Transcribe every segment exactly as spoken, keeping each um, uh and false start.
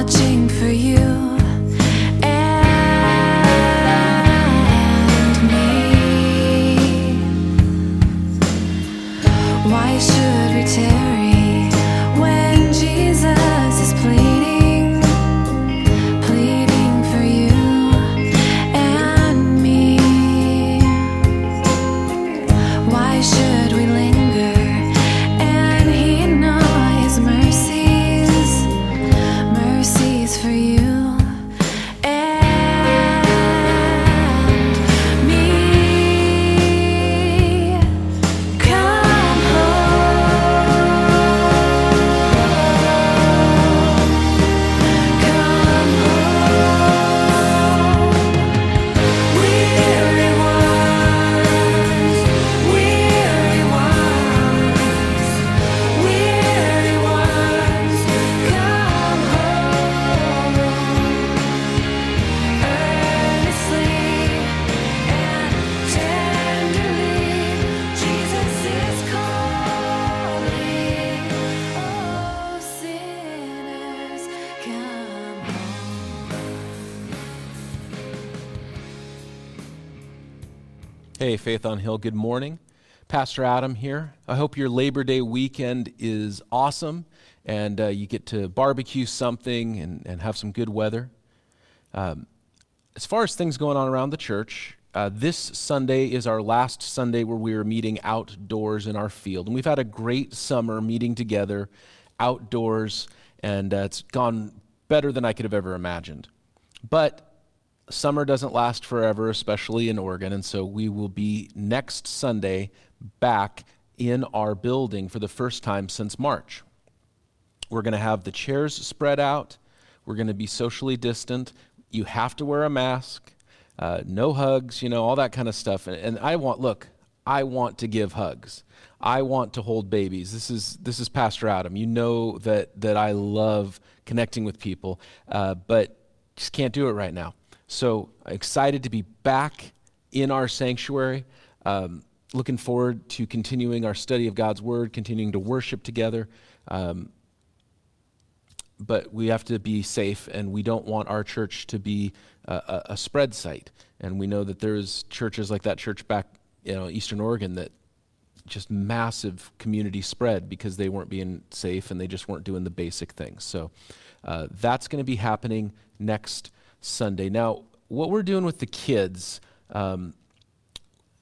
watching for you. Hey, Faith on Hill, good morning. Pastor Adam here. I hope your Labor Day weekend is awesome and uh, you get to barbecue something and, and have some good weather. Um, as far as things going on around the church, uh, this Sunday is our last Sunday where we are meeting outdoors in our field. And we've had a great summer meeting together outdoors, and uh, it's gone better than I could have ever imagined. But summer doesn't last forever, especially in Oregon, and so we will be next Sunday back in our building for the first time since March. We're going to have the chairs spread out. We're going to be socially distant. You have to wear a mask, uh, no hugs, you know, all that kind of stuff. And, and I want, look, I want to give hugs. I want to hold babies. This is this is Pastor Adam. You know that that I love connecting with people, uh, but just can't do it right now. So excited to be back in our sanctuary, um, looking forward to continuing our study of God's Word, continuing to worship together. Um, but we have to be safe, and we don't want our church to be a, a spread site. And we know that there's churches like that church back in you know, Eastern Oregon that just massive community spread because they weren't being safe and they just weren't doing the basic things. So uh, that's going to be happening next Sunday. Now, what we're doing with the kids, um,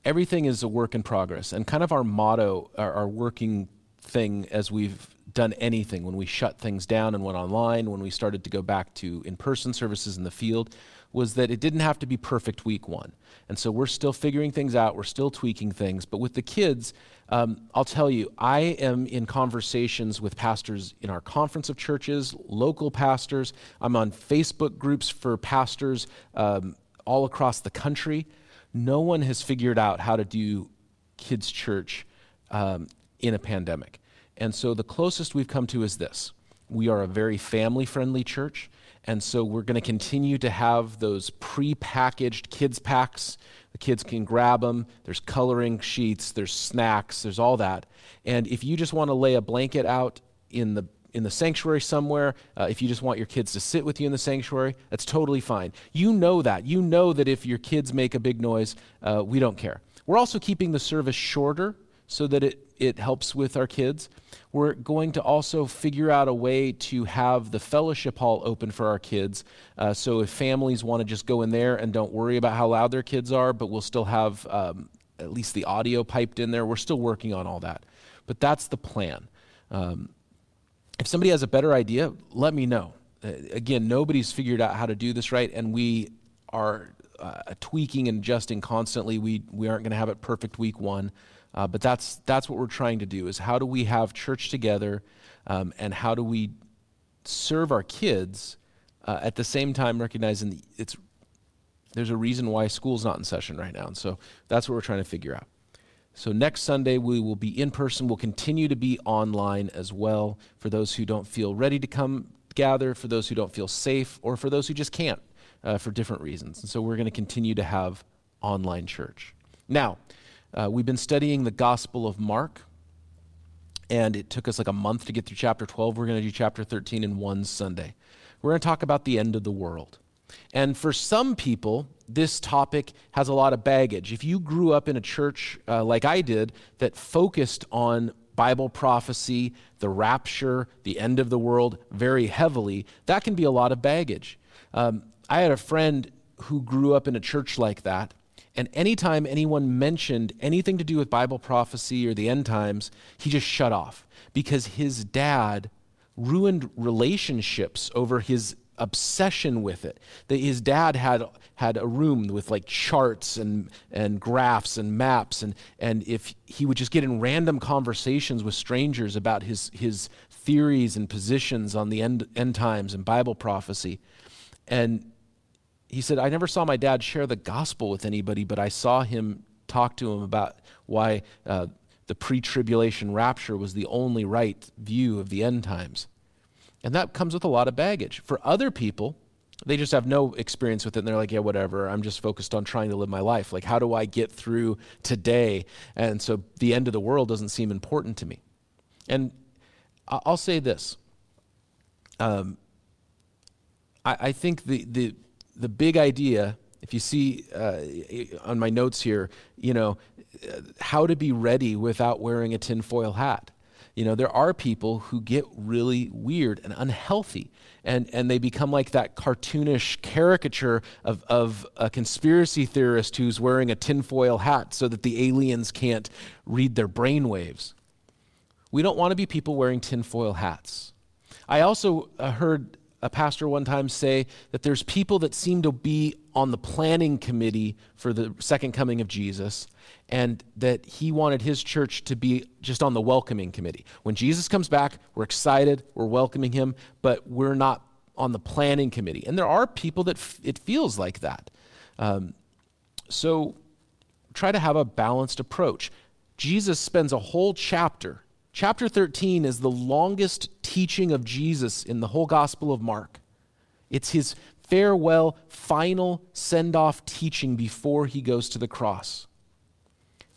everything is a work in progress. And kind of our motto, our, our working thing as we've done anything, when we shut things down and went online, when we started to go back to in-person services in the field, was that it didn't have to be perfect week one. And so we're still figuring things out. We're still tweaking things. But with the kids, um, I'll tell you, I am in conversations with pastors in our conference of churches, local pastors. I'm on Facebook groups for pastors um, all across the country. No one has figured out how to do kids' church um, in a pandemic. And so the closest we've come to is this. We are a very family-friendly church. And so we're going to continue to have those pre-packaged kids packs. The kids can grab them. There's coloring sheets, there's snacks, there's all that. And if you just want to lay a blanket out in the in the sanctuary somewhere, uh, if you just want your kids to sit with you in the sanctuary, that's totally fine. You know that. You know that if your kids make a big noise, uh, we don't care. We're also keeping the service shorter so that it It helps with our kids. We're going to also figure out a way to have the fellowship hall open for our kids. Uh, so if families want to just go in there and don't worry about how loud their kids are, but we'll still have um, at least the audio piped in there. We're still working on all that. But that's the plan. Um, if somebody has a better idea, let me know. Uh, again, nobody's figured out how to do this right, and we are uh, tweaking and adjusting constantly. We, we aren't going to have it perfect week one. Uh, but that's that's what we're trying to do, is how do we have church together um, and how do we serve our kids uh, at the same time, recognizing the, it's there's a reason why school's not in session right now. And so that's what we're trying to figure out. So next Sunday, we will be in person. We'll continue to be online as well for those who don't feel ready to come gather, for those who don't feel safe, or for those who just can't uh, for different reasons. And so we're going to continue to have online church. Now, Uh, we've been studying the Gospel of Mark, and it took us like a month to get through chapter twelve. We're going to do chapter thirteen in one Sunday. We're going to talk about the end of the world. And for some people, this topic has a lot of baggage. If you grew up in a church uh, like I did that focused on Bible prophecy, the rapture, the end of the world very heavily, that can be a lot of baggage. Um, I had a friend who grew up in a church like that, and anytime anyone mentioned anything to do with Bible prophecy or the end times, he just shut off because his dad ruined relationships over his obsession with it. That his dad had had a room with like charts and and graphs and maps, and and if he would just get in random conversations with strangers about his his theories and positions on the end end times and Bible prophecy. And he said, I never saw my dad share the gospel with anybody, but I saw him talk to him about why uh, the pre-tribulation rapture was the only right view of the end times. And that comes with a lot of baggage. For other people, they just have no experience with it, and they're like, yeah, whatever, I'm just focused on trying to live my life. Like, how do I get through today? And so the end of the world doesn't seem important to me. And I'll say this. Um, I, I think the, the the big idea, if you see uh, on my notes here, you know, how to be ready without wearing a tinfoil hat. You know, there are people who get really weird and unhealthy, and, and they become like that cartoonish caricature of, of a conspiracy theorist who's wearing a tinfoil hat so that the aliens can't read their brainwaves. We don't want to be people wearing tinfoil hats. I also heard a pastor one time say that there's people that seem to be on the planning committee for the second coming of Jesus, and that he wanted his church to be just on the welcoming committee. When Jesus comes back, we're excited, we're welcoming him, but we're not on the planning committee. And there are people that f- it feels like that. Um, so try to have a balanced approach. Jesus spends a whole chapter. Chapter thirteen is the longest teaching of Jesus in the whole Gospel of Mark. It's his farewell, final send-off teaching before he goes to the cross.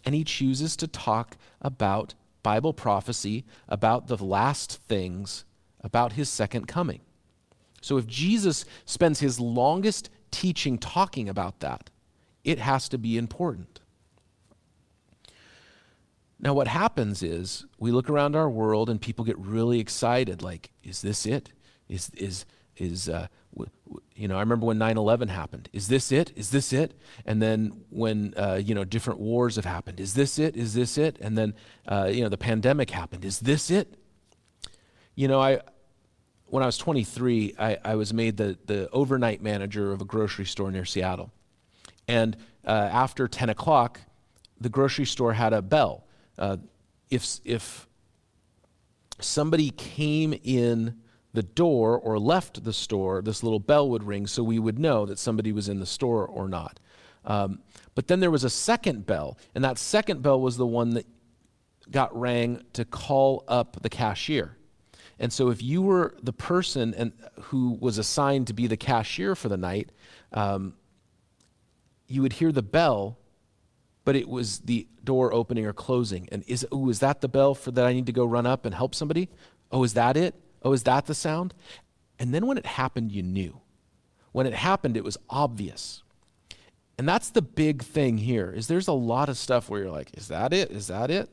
And he chooses to talk about Bible prophecy, about the last things, about his second coming. So if Jesus spends his longest teaching talking about that, it has to be important. Now what happens is we look around our world and people get really excited, like, is this it? Is, is, is, uh, you know, I remember when nine eleven happened. Is this it? Is this it? And then when, uh, you know, different wars have happened. Is this it? Is this it? And then, uh, you know, the pandemic happened. Is this it? You know, I, when I was twenty-three, I, I was made the, the overnight manager of a grocery store near Seattle. And uh, after ten o'clock, the grocery store had a bell. Uh, if, if somebody came in the door or left the store, this little bell would ring so we would know that somebody was in the store or not. Um, but then there was a second bell, and that second bell was the one that got rang to call up the cashier. And so if you were the person and who was assigned to be the cashier for the night, um, you would hear the bell, but it was the door opening or closing. And is, ooh, is that the bell for that I need to go run up and help somebody? Oh, is that it? Oh, is that the sound? And then when it happened, you knew. When it happened, it was obvious. And that's the big thing here, is there's a lot of stuff where you're like, is that it? Is that it?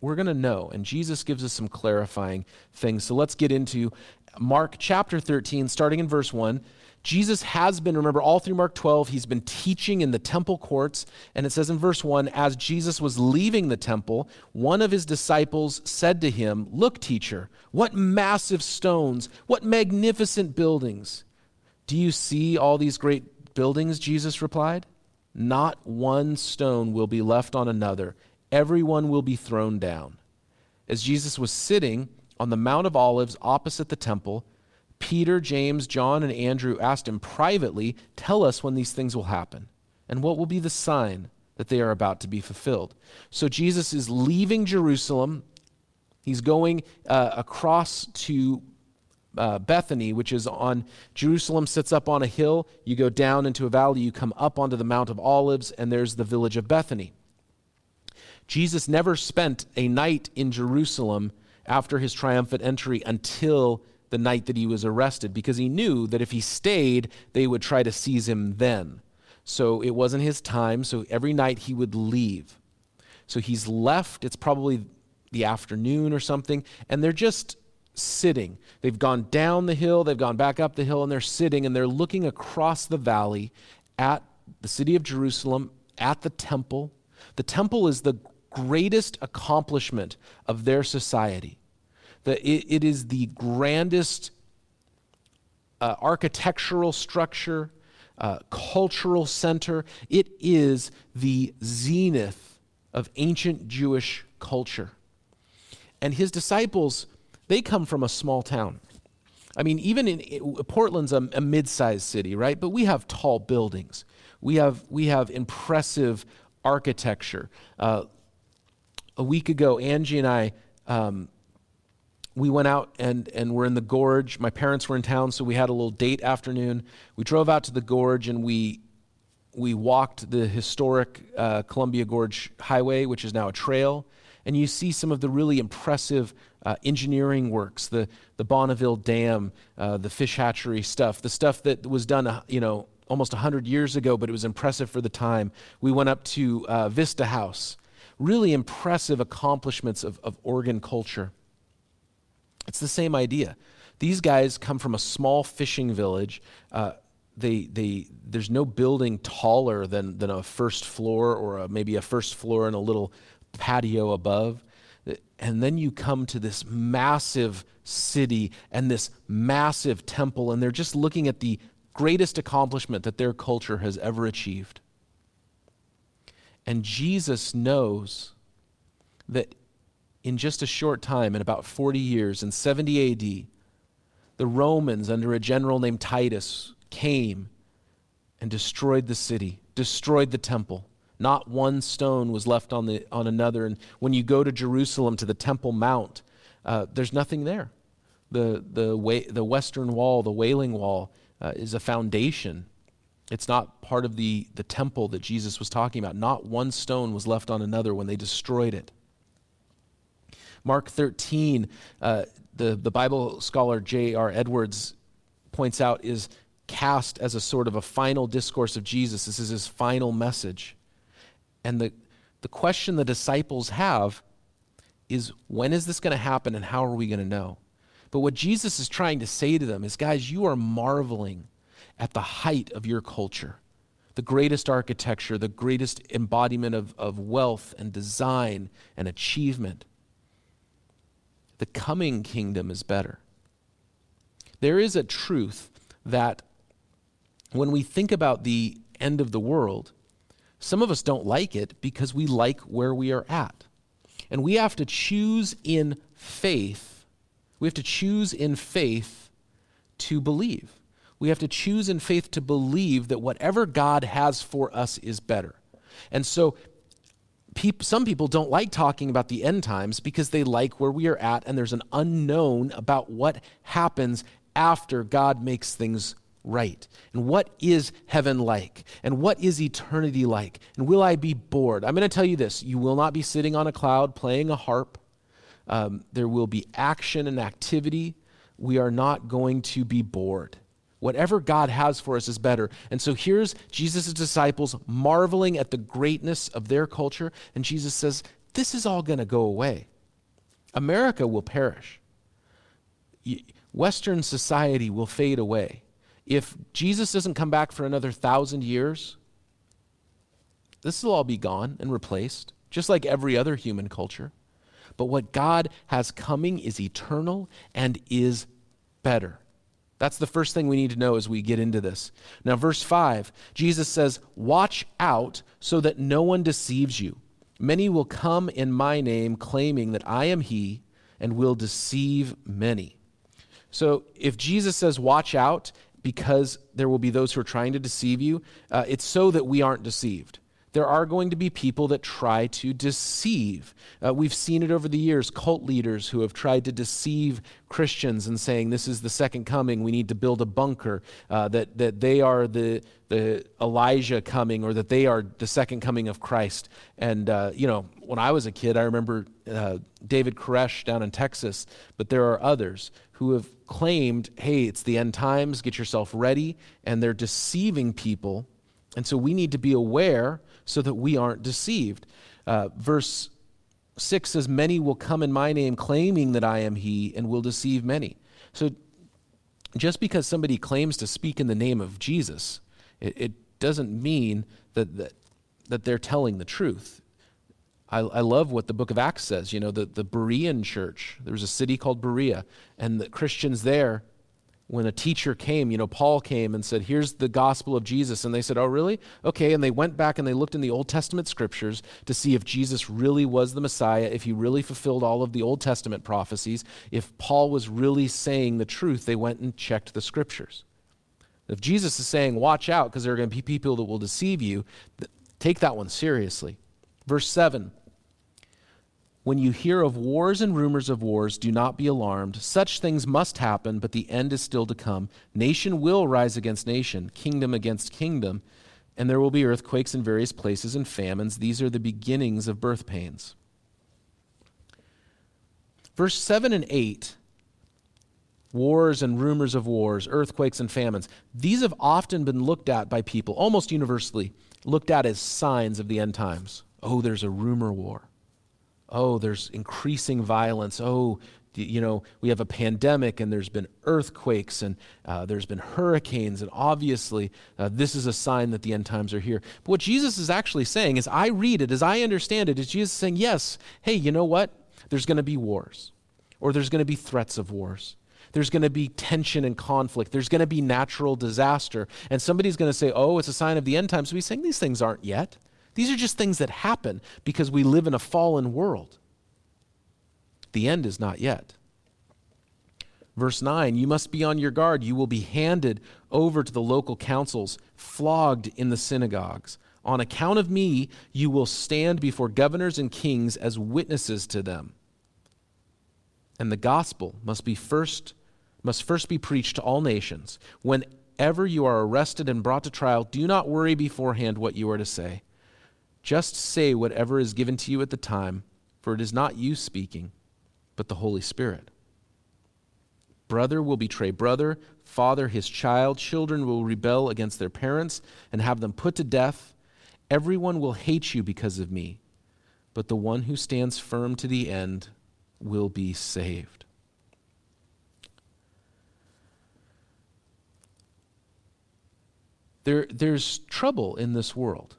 We're going to know. And Jesus gives us some clarifying things. So let's get into Mark chapter thirteen, starting in verse one. Jesus has been, remember, all through Mark twelve, he's been teaching in the temple courts. And it says in verse one, as Jesus was leaving the temple, one of his disciples said to him, "Look, teacher, what massive stones, what magnificent buildings. Do you see all these great buildings?" Jesus replied, "Not one stone will be left on another. Everyone will be thrown down." As Jesus was sitting on the Mount of Olives opposite the temple, Peter, James, John, and Andrew asked him privately, "Tell us when these things will happen, and what will be the sign that they are about to be fulfilled." So Jesus is leaving Jerusalem. He's going uh, across to uh, Bethany, which is on, Jerusalem sits up on a hill. You go down into a valley, you come up onto the Mount of Olives, and there's the village of Bethany. Jesus never spent a night in Jerusalem after his triumphant entry until the night that he was arrested, because he knew that if he stayed, they would try to seize him then. So it wasn't his time, so every night he would leave. So he's left, it's probably the afternoon or something, and they're just sitting. They've gone down the hill, they've gone back up the hill, and they're sitting, and they're looking across the valley at the city of Jerusalem, at the temple. The temple is the greatest accomplishment of their society. The, it, it is the grandest uh, architectural structure, uh, cultural center. It is the zenith of ancient Jewish culture. And his disciples, they come from a small town. I mean, even in it, Portland's a, a mid-sized city, right? But we have tall buildings. We have we have impressive architecture. Uh, a week ago, Angie and I, um, we went out and and we're in the gorge. My parents were in town, so we had a little date afternoon. We drove out to the gorge and we we walked the historic uh, Columbia Gorge Highway, which is now a trail. And you see some of the really impressive uh, engineering works, the the Bonneville Dam, uh, the fish hatchery stuff, the stuff that was done, uh, you know, almost one hundred years ago, but it was impressive for the time. We went up to uh, Vista House. Really impressive accomplishments of, of Oregon culture. It's the same idea. These guys come from a small fishing village. Uh, they, they, there's no building taller than, than a first floor or a, maybe a first floor and a little patio above. And then you come to this massive city and this massive temple, and they're just looking at the greatest accomplishment that their culture has ever achieved. And Jesus knows that in just a short time, in about forty years, in seventy A D, the Romans, under a general named Titus, came and destroyed the city, destroyed the temple. Not one stone was left on the on another. And when you go to Jerusalem, to the Temple Mount, uh, there's nothing there. The the way, the Western Wall, the Wailing Wall, uh, is a foundation. It's not part of the, the temple that Jesus was talking about. Not one stone was left on another when they destroyed it. Mark thirteen, uh, the, the Bible scholar J R Edwards points out, is cast as a sort of a final discourse of Jesus. This is his final message. And the, the question the disciples have is, when is this going to happen and how are we going to know? But what Jesus is trying to say to them is, guys, you are marveling at the height of your culture, the greatest architecture, the greatest embodiment of, of wealth and design and achievement. The coming kingdom is better. There is a truth that when we think about the end of the world, some of us don't like it because we like where we are at. And we have to choose in faith. We have to choose in faith to believe. We have to choose in faith to believe that whatever God has for us is better. And so peop- some people don't like talking about the end times because they like where we are at, and there's an unknown about what happens after God makes things right. And what is heaven like? And what is eternity like? And will I be bored? I'm going to tell you this. You will not be sitting on a cloud playing a harp. Um, there will be action and activity. We are not going to be bored. Whatever God has for us is better. And so here's Jesus' disciples marveling at the greatness of their culture. And Jesus says, this is all going to go away. America will perish. Western society will fade away. If Jesus doesn't come back for another thousand years, this will all be gone and replaced, just like every other human culture. But what God has coming is eternal and is better. That's the first thing we need to know as we get into this. Now, verse five, Jesus says, "Watch out so that no one deceives you. Many will come in my name claiming that I am he and will deceive many." So if Jesus says, "Watch out," because there will be those who are trying to deceive you, uh, it's so that we aren't deceived. there are going to be people that try to deceive. Uh, we've seen it over the years, cult leaders who have tried to deceive Christians and saying, this is the second coming, we need to build a bunker, uh, that, that they are the, the Elijah coming, or that they are the second coming of Christ. And, uh, you know, when I was a kid, I remember uh, David Koresh down in Texas, but there are others who have claimed, hey, it's the end times, get yourself ready, and they're deceiving people. And so we need to be aware so that we aren't deceived. Uh, verse six says, many will come in my name claiming that I am he and will deceive many. So just because somebody claims to speak in the name of Jesus, it, it doesn't mean that, that that they're telling the truth. I, I love what the book of Acts says. You know, the, the Berean church, there was a city called Berea, and the Christians there, when a teacher came, you know, Paul came and said, here's the gospel of Jesus. And they said, oh, really? Okay. And they went back and they looked in the Old Testament scriptures to see if Jesus really was the Messiah, if he really fulfilled all of the Old Testament prophecies, if Paul was really saying the truth. They went and checked the scriptures. If Jesus is saying, watch out, because there are going to be people that will deceive you, th- take that one seriously. Verse seven, when you hear of wars and rumors of wars, do not be alarmed. Such things must happen, but the end is still to come. Nation will rise against nation, kingdom against kingdom, and there will be earthquakes in various places and famines. These are the beginnings of birth pains. Verse seven and eight, wars and rumors of wars, earthquakes and famines. These have often been looked at by people, almost universally, looked at as signs of the end times. Oh, there's a rumor war. Oh, there's increasing violence. Oh, you know, we have a pandemic and there's been earthquakes and uh, there's been hurricanes. And obviously, uh, this is a sign that the end times are here. But what Jesus is actually saying, as I read it, as I understand it, is Jesus saying, yes, hey, you know what? There's going to be wars, or there's going to be threats of wars. There's going to be tension and conflict. There's going to be natural disaster. And somebody's going to say, oh, it's a sign of the end times. So he's saying these things aren't yet. These are just things that happen because we live in a fallen world. The end is not yet. Verse nine, you must be on your guard. You will be handed over to the local councils, flogged in the synagogues. On account of me, you will stand before governors and kings as witnesses to them. And the gospel must be first, must first be preached to all nations. Whenever you are arrested and brought to trial, do not worry beforehand what you are to say. Just say whatever is given to you at the time, for it is not you speaking, but the Holy Spirit. Brother will betray brother, father his child, children will rebel against their parents and have them put to death. Everyone will hate you because of me, but the one who stands firm to the end will be saved. There, there's trouble in this world.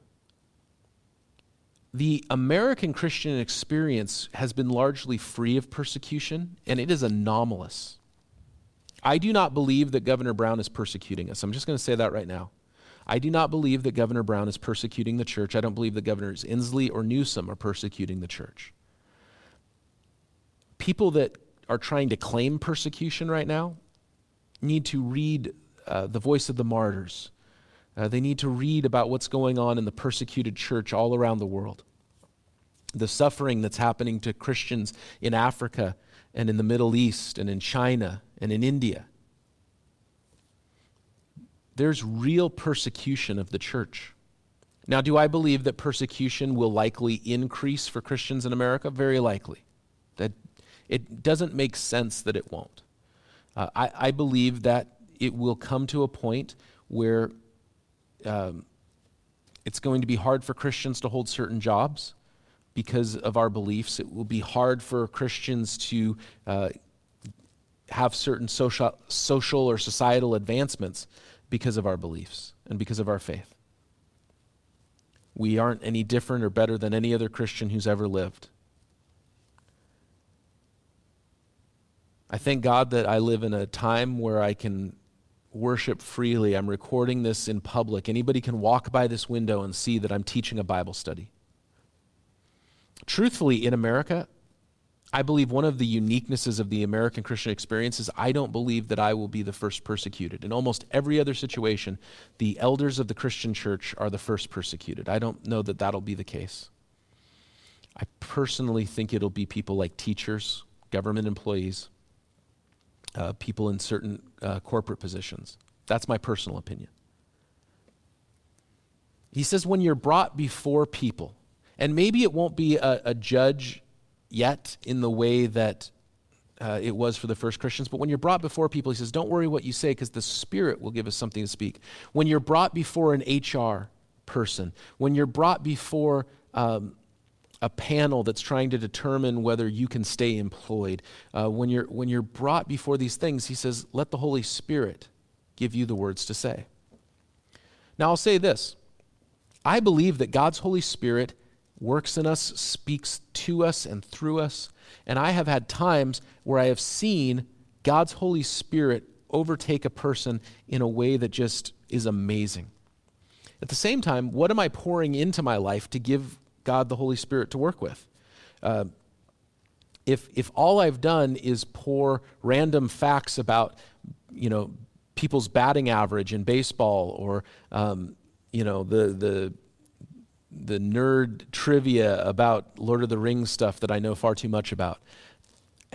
The American Christian experience has been largely free of persecution, and it is anomalous. I do not believe that Governor Brown is persecuting us. I'm just going to say that right now. I do not believe that Governor Brown is persecuting the church. I don't believe that Governors Inslee or Newsom are persecuting the church. People that are trying to claim persecution right now need to read uh, The Voice of the Martyrs. Uh, they need to read about what's going on in the persecuted church all around the world. The suffering that's happening to Christians in Africa and in the Middle East and in China and in India. There's real persecution of the church. Now, do I believe that persecution will likely increase for Christians in America? Very likely. That it doesn't make sense that it won't. Uh, I, I believe that it will come to a point where Um, it's going to be hard for Christians to hold certain jobs because of our beliefs. It will be hard for Christians to uh, have certain social, social or societal advancements because of our beliefs and because of our faith. We aren't any different or better than any other Christian who's ever lived. I thank God that I live in a time where I can worship freely. I'm recording this in public. Anybody can walk by this window and see that I'm teaching a Bible study. Truthfully, in America, I believe one of the uniquenesses of the American Christian experience is I don't believe that I will be the first persecuted. In almost every other situation, the elders of the Christian church are the first persecuted. I don't know that that'll be the case. I personally think it'll be people like teachers, government employees, uh, people in certain uh, corporate positions. That's my personal opinion. He says when you're brought before people, and maybe it won't be a, a judge yet in the way that uh, it was for the first Christians. But when you're brought before people, he says, don't worry what you say because the Spirit will give us something to speak. When you're brought before an H R person, when you're brought before um, a panel that's trying to determine whether you can stay employed, uh, when you're when you're brought before these things, he says, let the Holy Spirit give you the words to say. Now I'll say this. I believe that God's Holy Spirit works in us, speaks to us and through us. And I have had times where I have seen God's Holy Spirit overtake a person in a way that just is amazing. At the same time, what am I pouring into my life to give God the Holy Spirit to work with? Uh, if if all I've done is pour random facts about, you know, people's batting average in baseball or, um, you know, the the the nerd trivia about Lord of the Rings stuff that I know far too much about.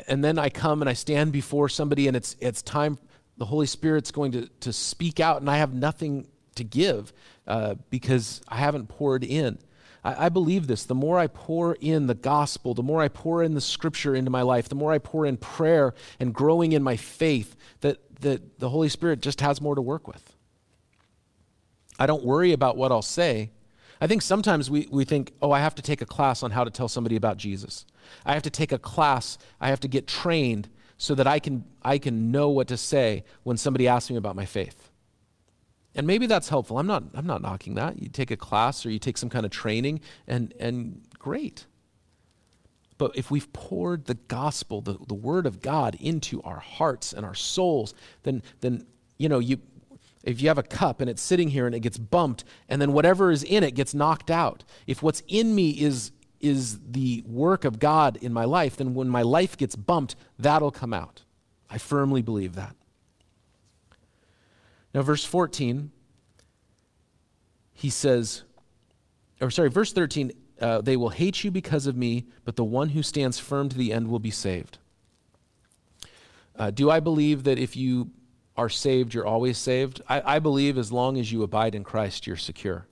And then I come and I stand before somebody and it's it's time, the Holy Spirit's going to, to speak out and I have nothing to give uh, because I haven't poured in. I, I believe this. The more I pour in the gospel, the more I pour in the scripture into my life, the more I pour in prayer and growing in my faith, that, that the Holy Spirit just has more to work with. I don't worry about what I'll say. I think sometimes we, we think, oh, I have to take a class on how to tell somebody about Jesus. I have to take a class, I have to get trained so that I can I can know what to say when somebody asks me about my faith. And maybe that's helpful. I'm not I'm not knocking that. You take a class or you take some kind of training and and great. But if we've poured the gospel, the, the word of God into our hearts and our souls, then then you know you if you have a cup and it's sitting here and it gets bumped and then whatever is in it gets knocked out. If what's in me is is the work of God in my life, then when my life gets bumped, that'll come out. I firmly believe that. Now verse fourteen, he says, or sorry, verse thirteen, uh, they will hate you because of me, but the one who stands firm to the end will be saved. Uh, do I believe that if you are saved, you're always saved? I, I believe as long as you abide in Christ, you're secure.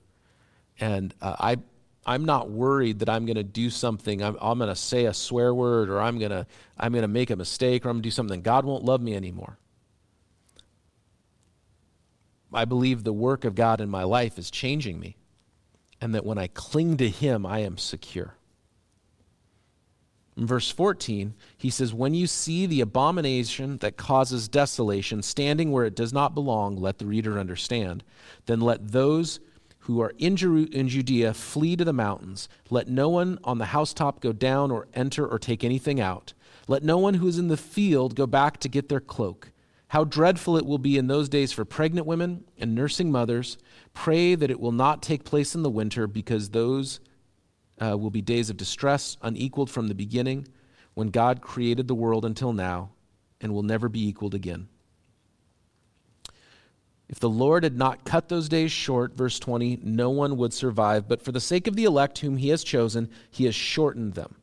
And uh, I, I'm not worried that I'm going to do something. I'm, I'm going to say a swear word, or I'm going to, I'm going to make a mistake, or I'm going to do something. God won't love me anymore. I believe the work of God in my life is changing me, and that when I cling to Him, I am secure. In verse fourteen, he says, when you see the abomination that causes desolation standing where it does not belong, let the reader understand. Then let those who are in Jeru- in Judea flee to the mountains. Let no one on the housetop go down or enter or take anything out. Let no one who is in the field go back to get their cloak. How dreadful it will be in those days for pregnant women and nursing mothers. Pray that it will not take place in the winter, because those Uh, will be days of distress, unequaled from the beginning, when God created the world until now, and will never be equaled again. If the Lord had not cut those days short, verse twenty, no one would survive, but for the sake of the elect whom He has chosen, He has shortened them.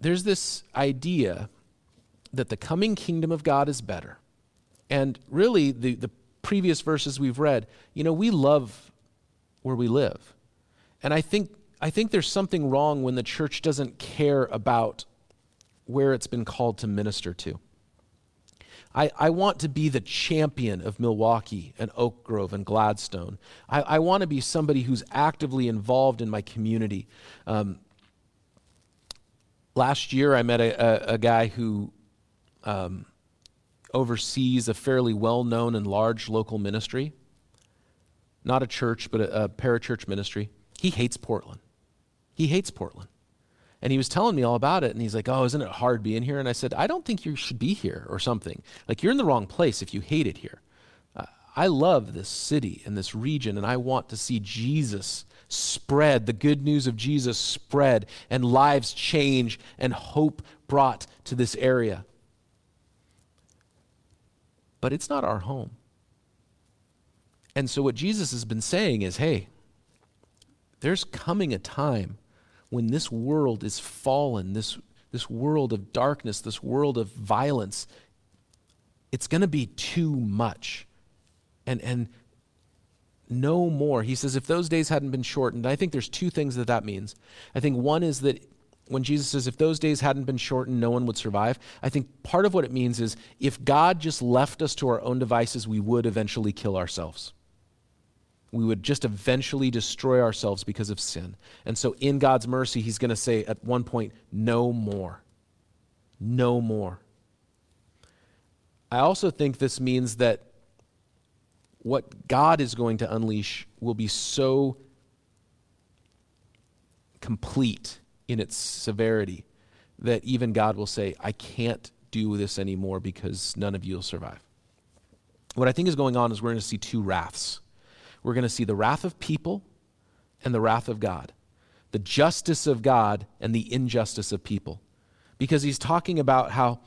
There's this idea that the coming kingdom of God is better. And really, the, the previous verses we've read, you know, we love where we live. And I think I think there's something wrong when the church doesn't care about where it's been called to minister to. I, I want to be the champion of Milwaukee and Oak Grove and Gladstone. I, I want to be somebody who's actively involved in my community. Um, last year I met a, a, a guy who um, oversees a fairly well-known and large local ministry, not a church, but a, a parachurch ministry. He hates Portland. He hates Portland. And he was telling me all about it, and he's like, oh, isn't it hard being here? And I said, I don't think you should be here or something. Like, you're in the wrong place if you hate it here. Uh, I love this city and this region, and I want to see Jesus spread, the good news of Jesus spread, and lives change and hope brought to this area. But it's not our home. And so what Jesus has been saying is, hey, there's coming a time when this world is fallen, this, this world of darkness, this world of violence, it's going to be too much. And, and no more. He says, if those days hadn't been shortened, I think there's two things that that means. I think one is that when Jesus says, if those days hadn't been shortened, no one would survive. I think part of what it means is if God just left us to our own devices, we would eventually kill ourselves. We would just eventually destroy ourselves because of sin. And so in God's mercy, he's going to say at one point, no more, no more. I also think this means that what God is going to unleash will be so complete in its severity that even God will say, I can't do this anymore because none of you will survive. What I think is going on is we're going to see two wraths. We're going to see the wrath of people and the wrath of God, the justice of God and the injustice of people, because he's talking about how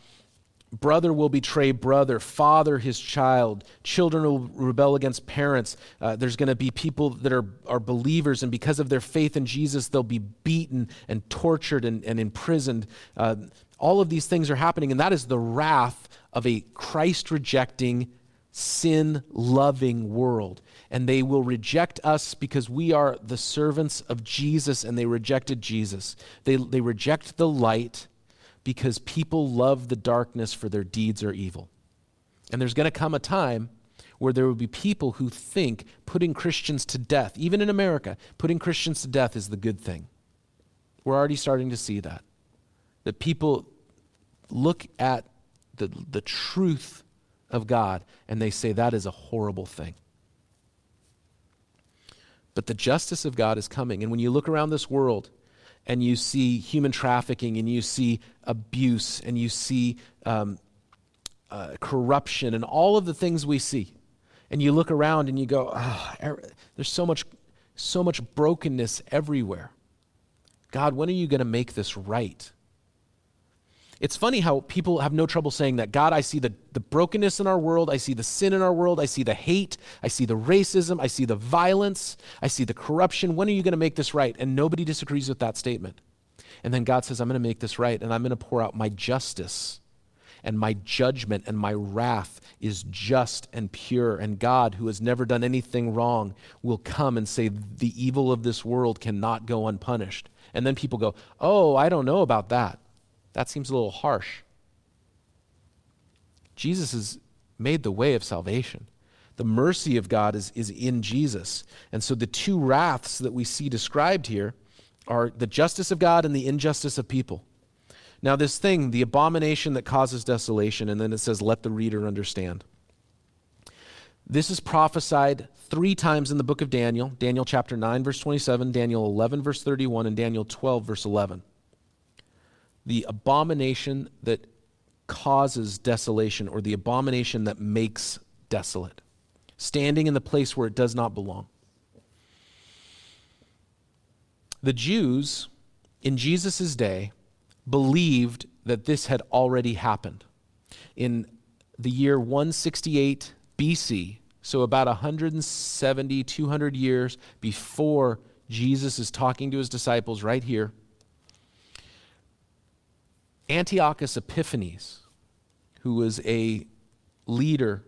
brother will betray brother, father his child, children will rebel against parents. Uh, there's going to be people that are, are believers, and because of their faith in Jesus, they'll be beaten and tortured and, and imprisoned. Uh, all of these things are happening, and that is the wrath of a Christ-rejecting, sin-loving world. And they will reject us because we are the servants of Jesus, and they rejected Jesus. They, they reject the light, because people love the darkness for their deeds are evil. And there's going to come a time where there will be people who think putting Christians to death, even in America, putting Christians to death is the good thing. We're already starting to see that. That people look at the, the truth of God and they say that is a horrible thing. But the justice of God is coming. And when you look around this world, and you see human trafficking, and you see abuse, and you see um, uh, corruption, and all of the things we see. And you look around and you go, oh, there's so much, so much brokenness everywhere. God, when are you going to make this right? It's funny how people have no trouble saying that. God, I see the, the brokenness in our world. I see the sin in our world. I see the hate. I see the racism. I see the violence. I see the corruption. When are you going to make this right? And nobody disagrees with that statement. And then God says, I'm going to make this right, and I'm going to pour out my justice, and my judgment and my wrath is just and pure. And God, who has never done anything wrong, will come and say, the evil of this world cannot go unpunished. And then people go, oh, I don't know about that. That seems a little harsh. Jesus has made the way of salvation. The mercy of God is, is in Jesus. And so the two wraths that we see described here are the justice of God and the injustice of people. Now this thing, the abomination that causes desolation, and then it says, let the reader understand. This is prophesied three times in the book of Daniel, Daniel chapter nine, verse twenty-seven, Daniel eleven, verse thirty-one, and Daniel twelve, verse eleven. The abomination that causes desolation, or the abomination that makes desolate, standing in the place where it does not belong. The Jews in Jesus' day believed that this had already happened. In the year one sixty-eight B C, so about one hundred seventy, two hundred years before Jesus is talking to his disciples right here, Antiochus Epiphanes, who was a leader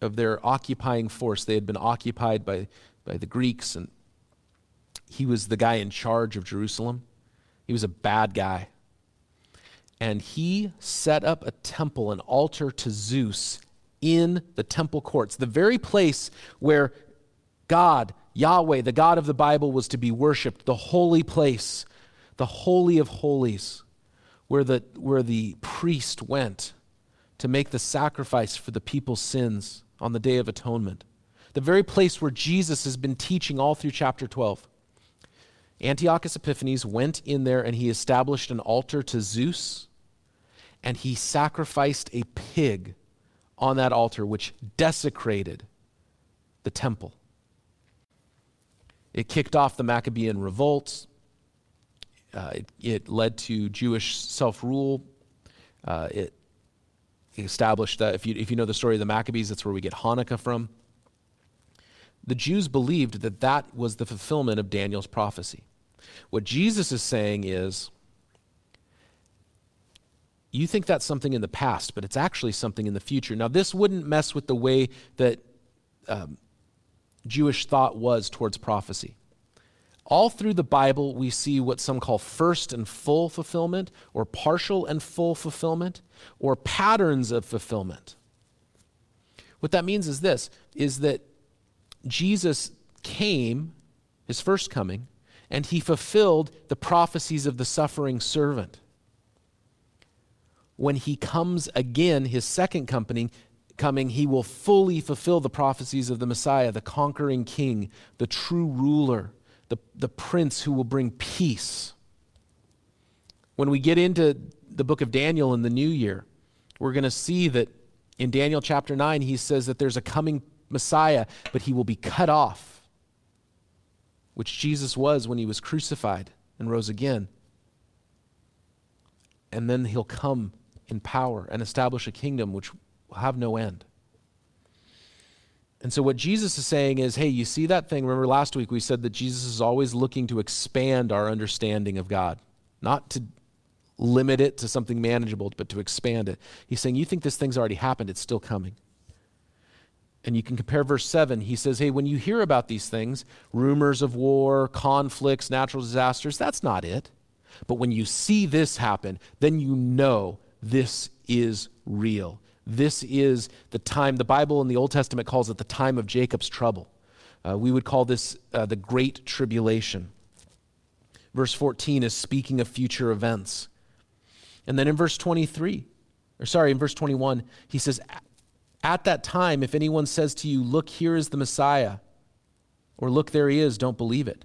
of their occupying force. They had been occupied by, by the Greeks, and he was the guy in charge of Jerusalem. He was a bad guy. And he set up a temple, an altar to Zeus in the temple courts, the very place where God, Yahweh, the God of the Bible, was to be worshiped, the holy place, the holy of holies, where the where the priest went to make the sacrifice for the people's sins on the Day of Atonement. The very place where Jesus has been teaching all through chapter twelve. Antiochus Epiphanes went in there and he established an altar to Zeus, and he sacrificed a pig on that altar, which desecrated the temple. It kicked off the Maccabean revolts. Uh, it, it led to Jewish self-rule. Uh, it established that, if you, if you know the story of the Maccabees, that's where we get Hanukkah from. The Jews believed that that was the fulfillment of Daniel's prophecy. What Jesus is saying is, you think that's something in the past, but it's actually something in the future. Now, this wouldn't mess with the way that um, Jewish thought was towards prophecy. All through the Bible, we see what some call first and full fulfillment, or partial and full fulfillment, or patterns of fulfillment. What that means is this, is that Jesus came, his first coming, and he fulfilled the prophecies of the suffering servant. When he comes again, his second coming, coming, he will fully fulfill the prophecies of the Messiah, the conquering king, the true ruler, the, the prince who will bring peace. When we get into the book of Daniel in the new year, we're going to see that in Daniel chapter nine, he says that there's a coming Messiah, but he will be cut off, which Jesus was when he was crucified and rose again. And then he'll come in power and establish a kingdom which will have no end. And so what Jesus is saying is, hey, you see that thing? Remember last week we said that Jesus is always looking to expand our understanding of God, not to limit it to something manageable, but to expand it. He's saying, you think this thing's already happened, it's still coming. And you can compare verse seven. He says, hey, when you hear about these things, rumors of war, conflicts, natural disasters, that's not it. But when you see this happen, then you know this is real. This is the time. The Bible in the Old Testament calls it the time of Jacob's trouble. Uh, we would call this uh, the Great Tribulation. Verse fourteen is speaking of future events. And then in verse twenty-three, or sorry, in verse twenty-one, he says, at that time, if anyone says to you, look, here is the Messiah, or look, there he is, don't believe it.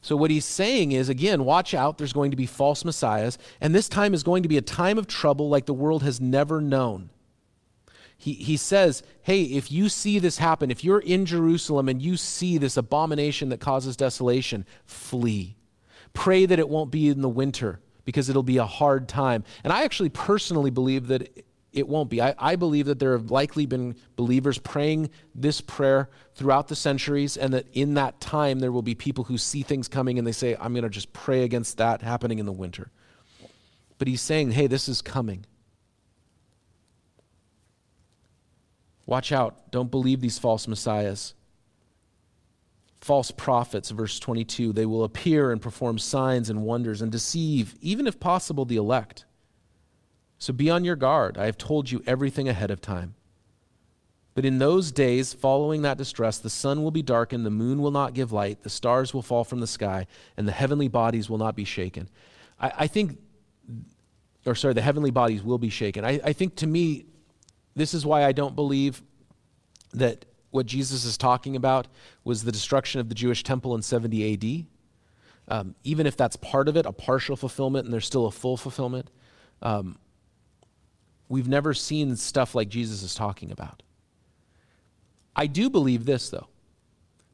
So what he's saying is, again, watch out, there's going to be false messiahs, and this time is going to be a time of trouble like the world has never known. He, he says, hey, if you see this happen, if you're in Jerusalem and you see this abomination that causes desolation, flee. Pray that it won't be in the winter, because it'll be a hard time. And I actually personally believe that it, It won't be. I, I believe that there have likely been believers praying this prayer throughout the centuries, and that in that time there will be people who see things coming and they say, I'm going to just pray against that happening in the winter. But he's saying, hey, this is coming. Watch out. Don't believe these false messiahs. False prophets, verse twenty-two, they will appear and perform signs and wonders and deceive, even if possible, the elect. So be on your guard. I have told you everything ahead of time. But in those days, following that distress, the sun will be darkened, the moon will not give light, the stars will fall from the sky, and the heavenly bodies will not be shaken. I, I think, or sorry, the heavenly bodies will be shaken. I, I think to me, this is why I don't believe that what Jesus is talking about was the destruction of the Jewish temple in seventy A D. Um, even if that's part of it, a partial fulfillment, and there's still a full fulfillment. Um, We've never seen stuff like Jesus is talking about. I do believe this, though.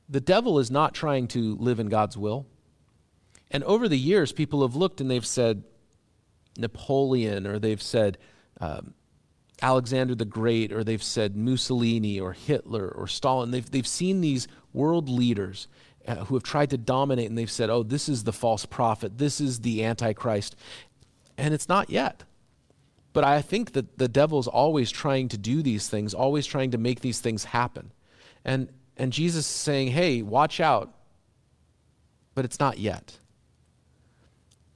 The devil is not trying to live in God's will. And over the years, people have looked and they've said Napoleon, or they've said um, Alexander the Great, or they've said Mussolini, or Hitler, or Stalin. They've, they've seen these world leaders uh, who have tried to dominate, and they've said, oh, this is the false prophet, this is the Antichrist. And it's not yet. But I think that the devil's always trying to do these things, always trying to make these things happen. And and Jesus is saying, hey, watch out, but it's not yet.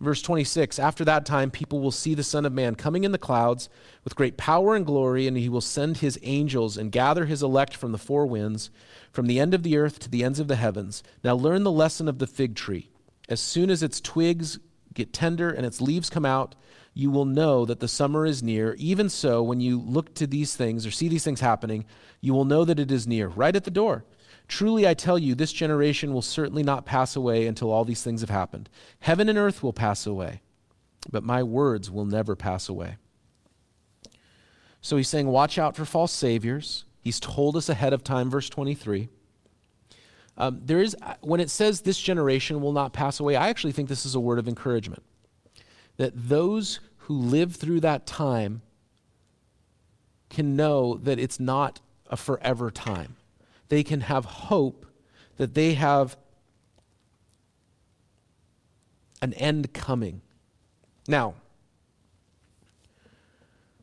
Verse twenty-six, after that time, people will see the Son of Man coming in the clouds with great power and glory, and he will send his angels and gather his elect from the four winds, from the end of the earth to the ends of the heavens. Now learn the lesson of the fig tree. As soon as its twigs get tender and its leaves come out, you will know that the summer is near. Even so, when you look to these things or see these things happening, you will know that it is near, right at the door. Truly, I tell you, this generation will certainly not pass away until all these things have happened. Heaven and earth will pass away, but my words will never pass away. So he's saying, watch out for false saviors. He's told us ahead of time, verse twenty-three. Um, there is, when it says this generation will not pass away, I actually think this is a word of encouragement. That those who live through that time can know that it's not a forever time. They can have hope that they have an end coming. Now,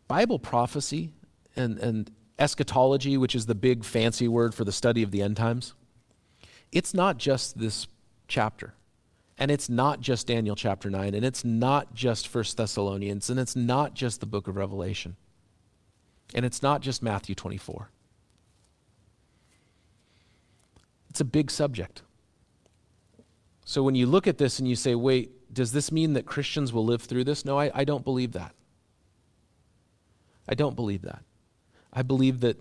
Bible prophecy and, and eschatology, which is the big fancy word for the study of the end times, it's not just this chapter. And it's not just Daniel chapter nine, and it's not just First Thessalonians, and it's not just the book of Revelation. And it's not just Matthew twenty-four. It's a big subject. So when you look at this and you say, wait, does this mean that Christians will live through this? No, I, I don't believe that. I don't believe that. I believe that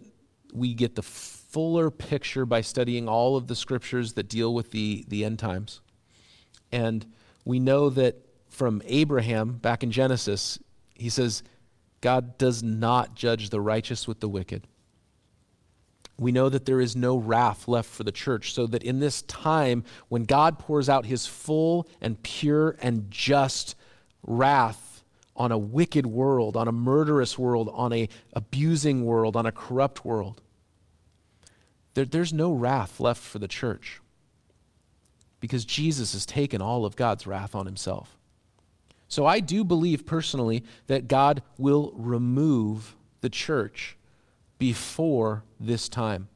we get the fuller picture by studying all of the scriptures that deal with the, the end times. And we know that from Abraham, back in Genesis, he says, God does not judge the righteous with the wicked. We know that there is no wrath left for the church, so that in this time, when God pours out his full and pure and just wrath on a wicked world, on a murderous world, on an abusing world, on a corrupt world, there, there's no wrath left for the church, because Jesus has taken all of God's wrath on himself. So I do believe personally that God will remove the church before this time,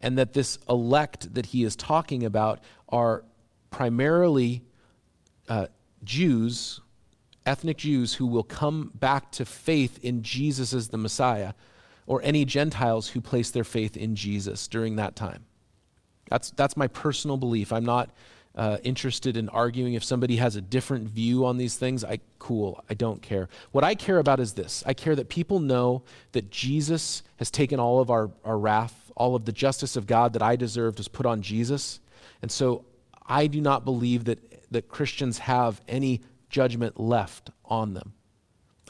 and that this elect that he is talking about are primarily uh, Jews, ethnic Jews who will come back to faith in Jesus as the Messiah, or any Gentiles who place their faith in Jesus during that time. That's that's my personal belief. I'm not uh, interested in arguing if somebody has a different view on these things. I cool, I don't care. What I care about is this. I care that people know that Jesus has taken all of our, our wrath, all of the justice of God that I deserved was put on Jesus. And so I do not believe that, that Christians have any judgment left on them.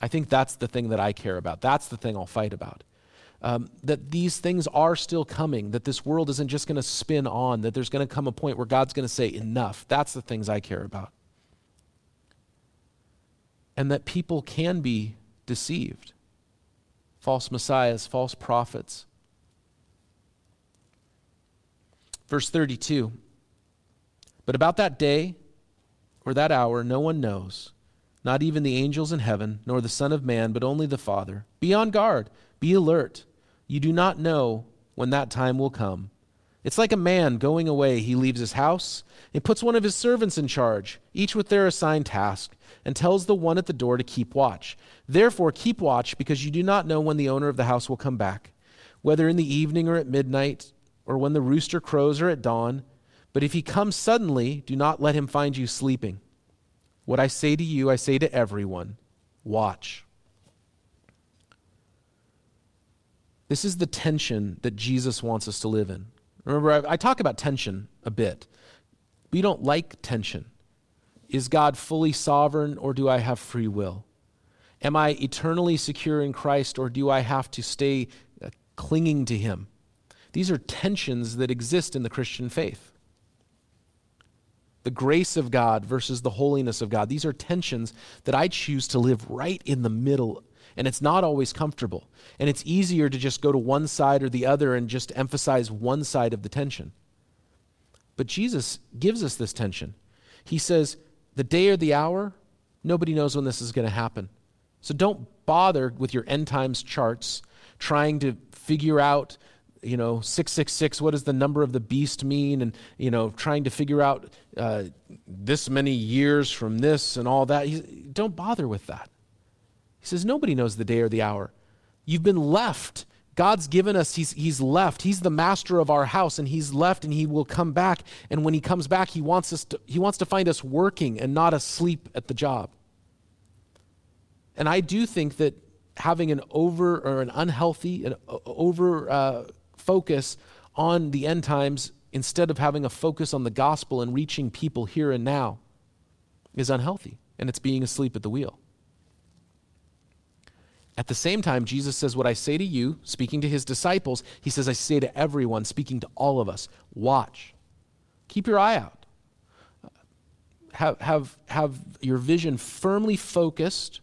I think that's the thing that I care about. That's the thing I'll fight about. Um, that these things are still coming, that this world isn't just going to spin on, that there's going to come a point where God's going to say enough. That's the things I care about. And that people can be deceived. False messiahs, false prophets. Verse thirty-two, but about that day, for that hour no one knows, not even the angels in heaven, nor the Son of Man, but only the Father. Be on guard, be alert. You do not know when that time will come. It's like a man going away. He leaves his house and puts one of his servants in charge, each with their assigned task, and tells the one at the door to keep watch. Therefore keep watch, because you do not know when the owner of the house will come back, whether in the evening or at midnight, or when the rooster crows or at dawn. But if he comes suddenly, do not let him find you sleeping. What I say to you, I say to everyone, watch. This is the tension that Jesus wants us to live in. Remember, I, I talk about tension a bit. We don't like tension. Is God fully sovereign, or do I have free will? Am I eternally secure in Christ, or do I have to stay uh, clinging to him? These are tensions that exist in the Christian faith. The grace of God versus the holiness of God. These are tensions that I choose to live right in the middle, and it's not always comfortable. And it's easier to just go to one side or the other and just emphasize one side of the tension. But Jesus gives us this tension. He says, the day or the hour, nobody knows when this is going to happen. So don't bother with your end times charts trying to figure out, you know, six six six, what does the number of the beast mean? And, you know, trying to figure out uh, this many years from this and all that. He's, don't bother with that. He says, nobody knows the day or the hour. You've been left. God's given us, he's, he's left. He's the master of our house, and he's left, and he will come back. And when he comes back, he wants us to, he wants to find us working and not asleep at the job. And I do think that having an over or an unhealthy, an over, uh, focus on the end times instead of having a focus on the gospel and reaching people here and now is unhealthy, and it's being asleep at the wheel. At the same time, Jesus says, what I say to you, speaking to his disciples, he says, I say to everyone, speaking to all of us, watch. Keep your eye out. Have, have, have your vision firmly focused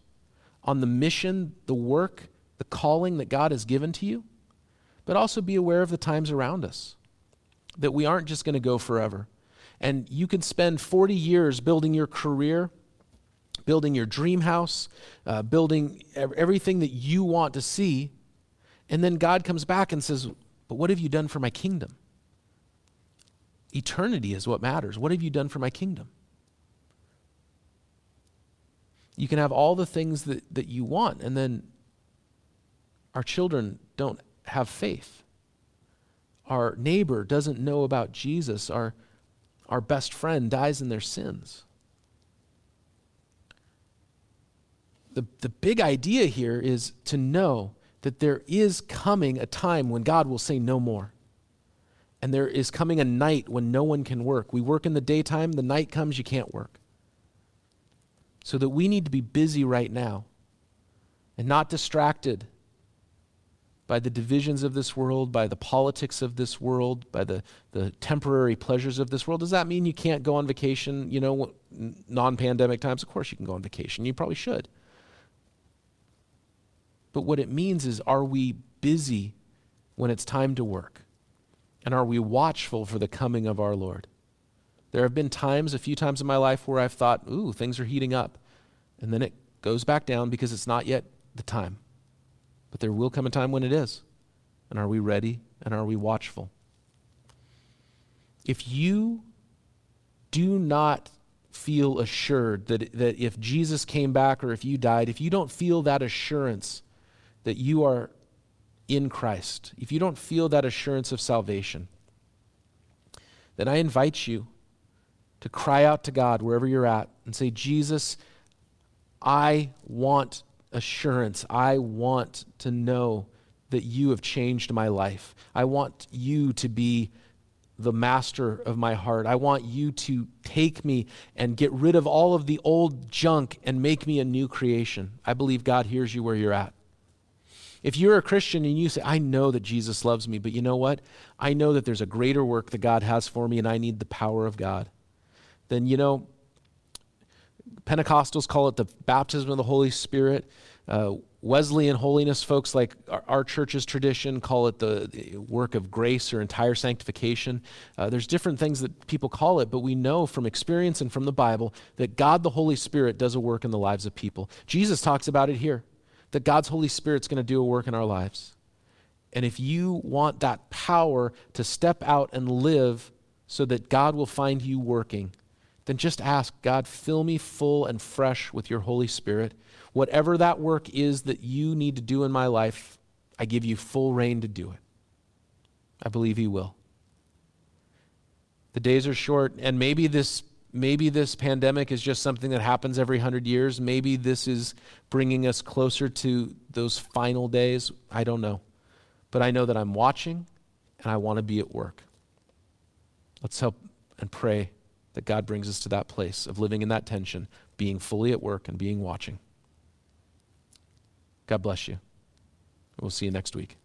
on the mission, the work, the calling that God has given to you, but also be aware of the times around us, that we aren't just going to go forever. And you can spend forty years building your career, building your dream house, uh, building everything that you want to see, and then God comes back and says, but what have you done for my kingdom? Eternity is what matters. What have you done for my kingdom? You can have all the things that, that you want, and then our children don't have faith. Our neighbor doesn't know about Jesus. Our, our best friend dies in their sins. The, the big idea here is to know that there is coming a time when God will say no more. And there is coming a night when no one can work. We work in the daytime, the night comes, you can't work. So that we need to be busy right now and not distracted by the divisions of this world, by the politics of this world, by the, the temporary pleasures of this world. Does that mean you can't go on vacation, you know, non-pandemic times? Of course you can go on vacation. You probably should. But what it means is, are we busy when it's time to work? And are we watchful for the coming of our Lord? There have been times, a few times in my life, where I've thought, ooh, things are heating up. And then it goes back down because it's not yet the time. But there will come a time when it is. And are we ready? And are we watchful? If you do not feel assured that, that if Jesus came back or if you died, if you don't feel that assurance that you are in Christ, if you don't feel that assurance of salvation, then I invite you to cry out to God wherever you're at and say, Jesus, I want assurance. I want to know that you have changed my life. I want you to be the master of my heart. I want you to take me and get rid of all of the old junk and make me a new creation. I believe God hears you where you're at. If you're a Christian and you say, I know that Jesus loves me, but you know what? I know that there's a greater work that God has for me and I need the power of God. Then, you know, Pentecostals call it the baptism of the Holy Spirit. Uh, Wesleyan holiness folks like our, our church's tradition call it the, the work of grace or entire sanctification. Uh, there's different things that people call it, but we know from experience and from the Bible that God the Holy Spirit does a work in the lives of people. Jesus talks about it here, that God's Holy Spirit's going to do a work in our lives. And if you want that power to step out and live so that God will find you working, then just ask, God, fill me full and fresh with your Holy Spirit. Whatever that work is that you need to do in my life, I give you full reign to do it. I believe he will. The days are short, and maybe this maybe this pandemic is just something that happens every hundred years. Maybe this is bringing us closer to those final days. I don't know. But I know that I'm watching, and I want to be at work. Let's help and pray that God brings us to that place of living in that tension, being fully at work and being watching. God bless you. We'll see you next week.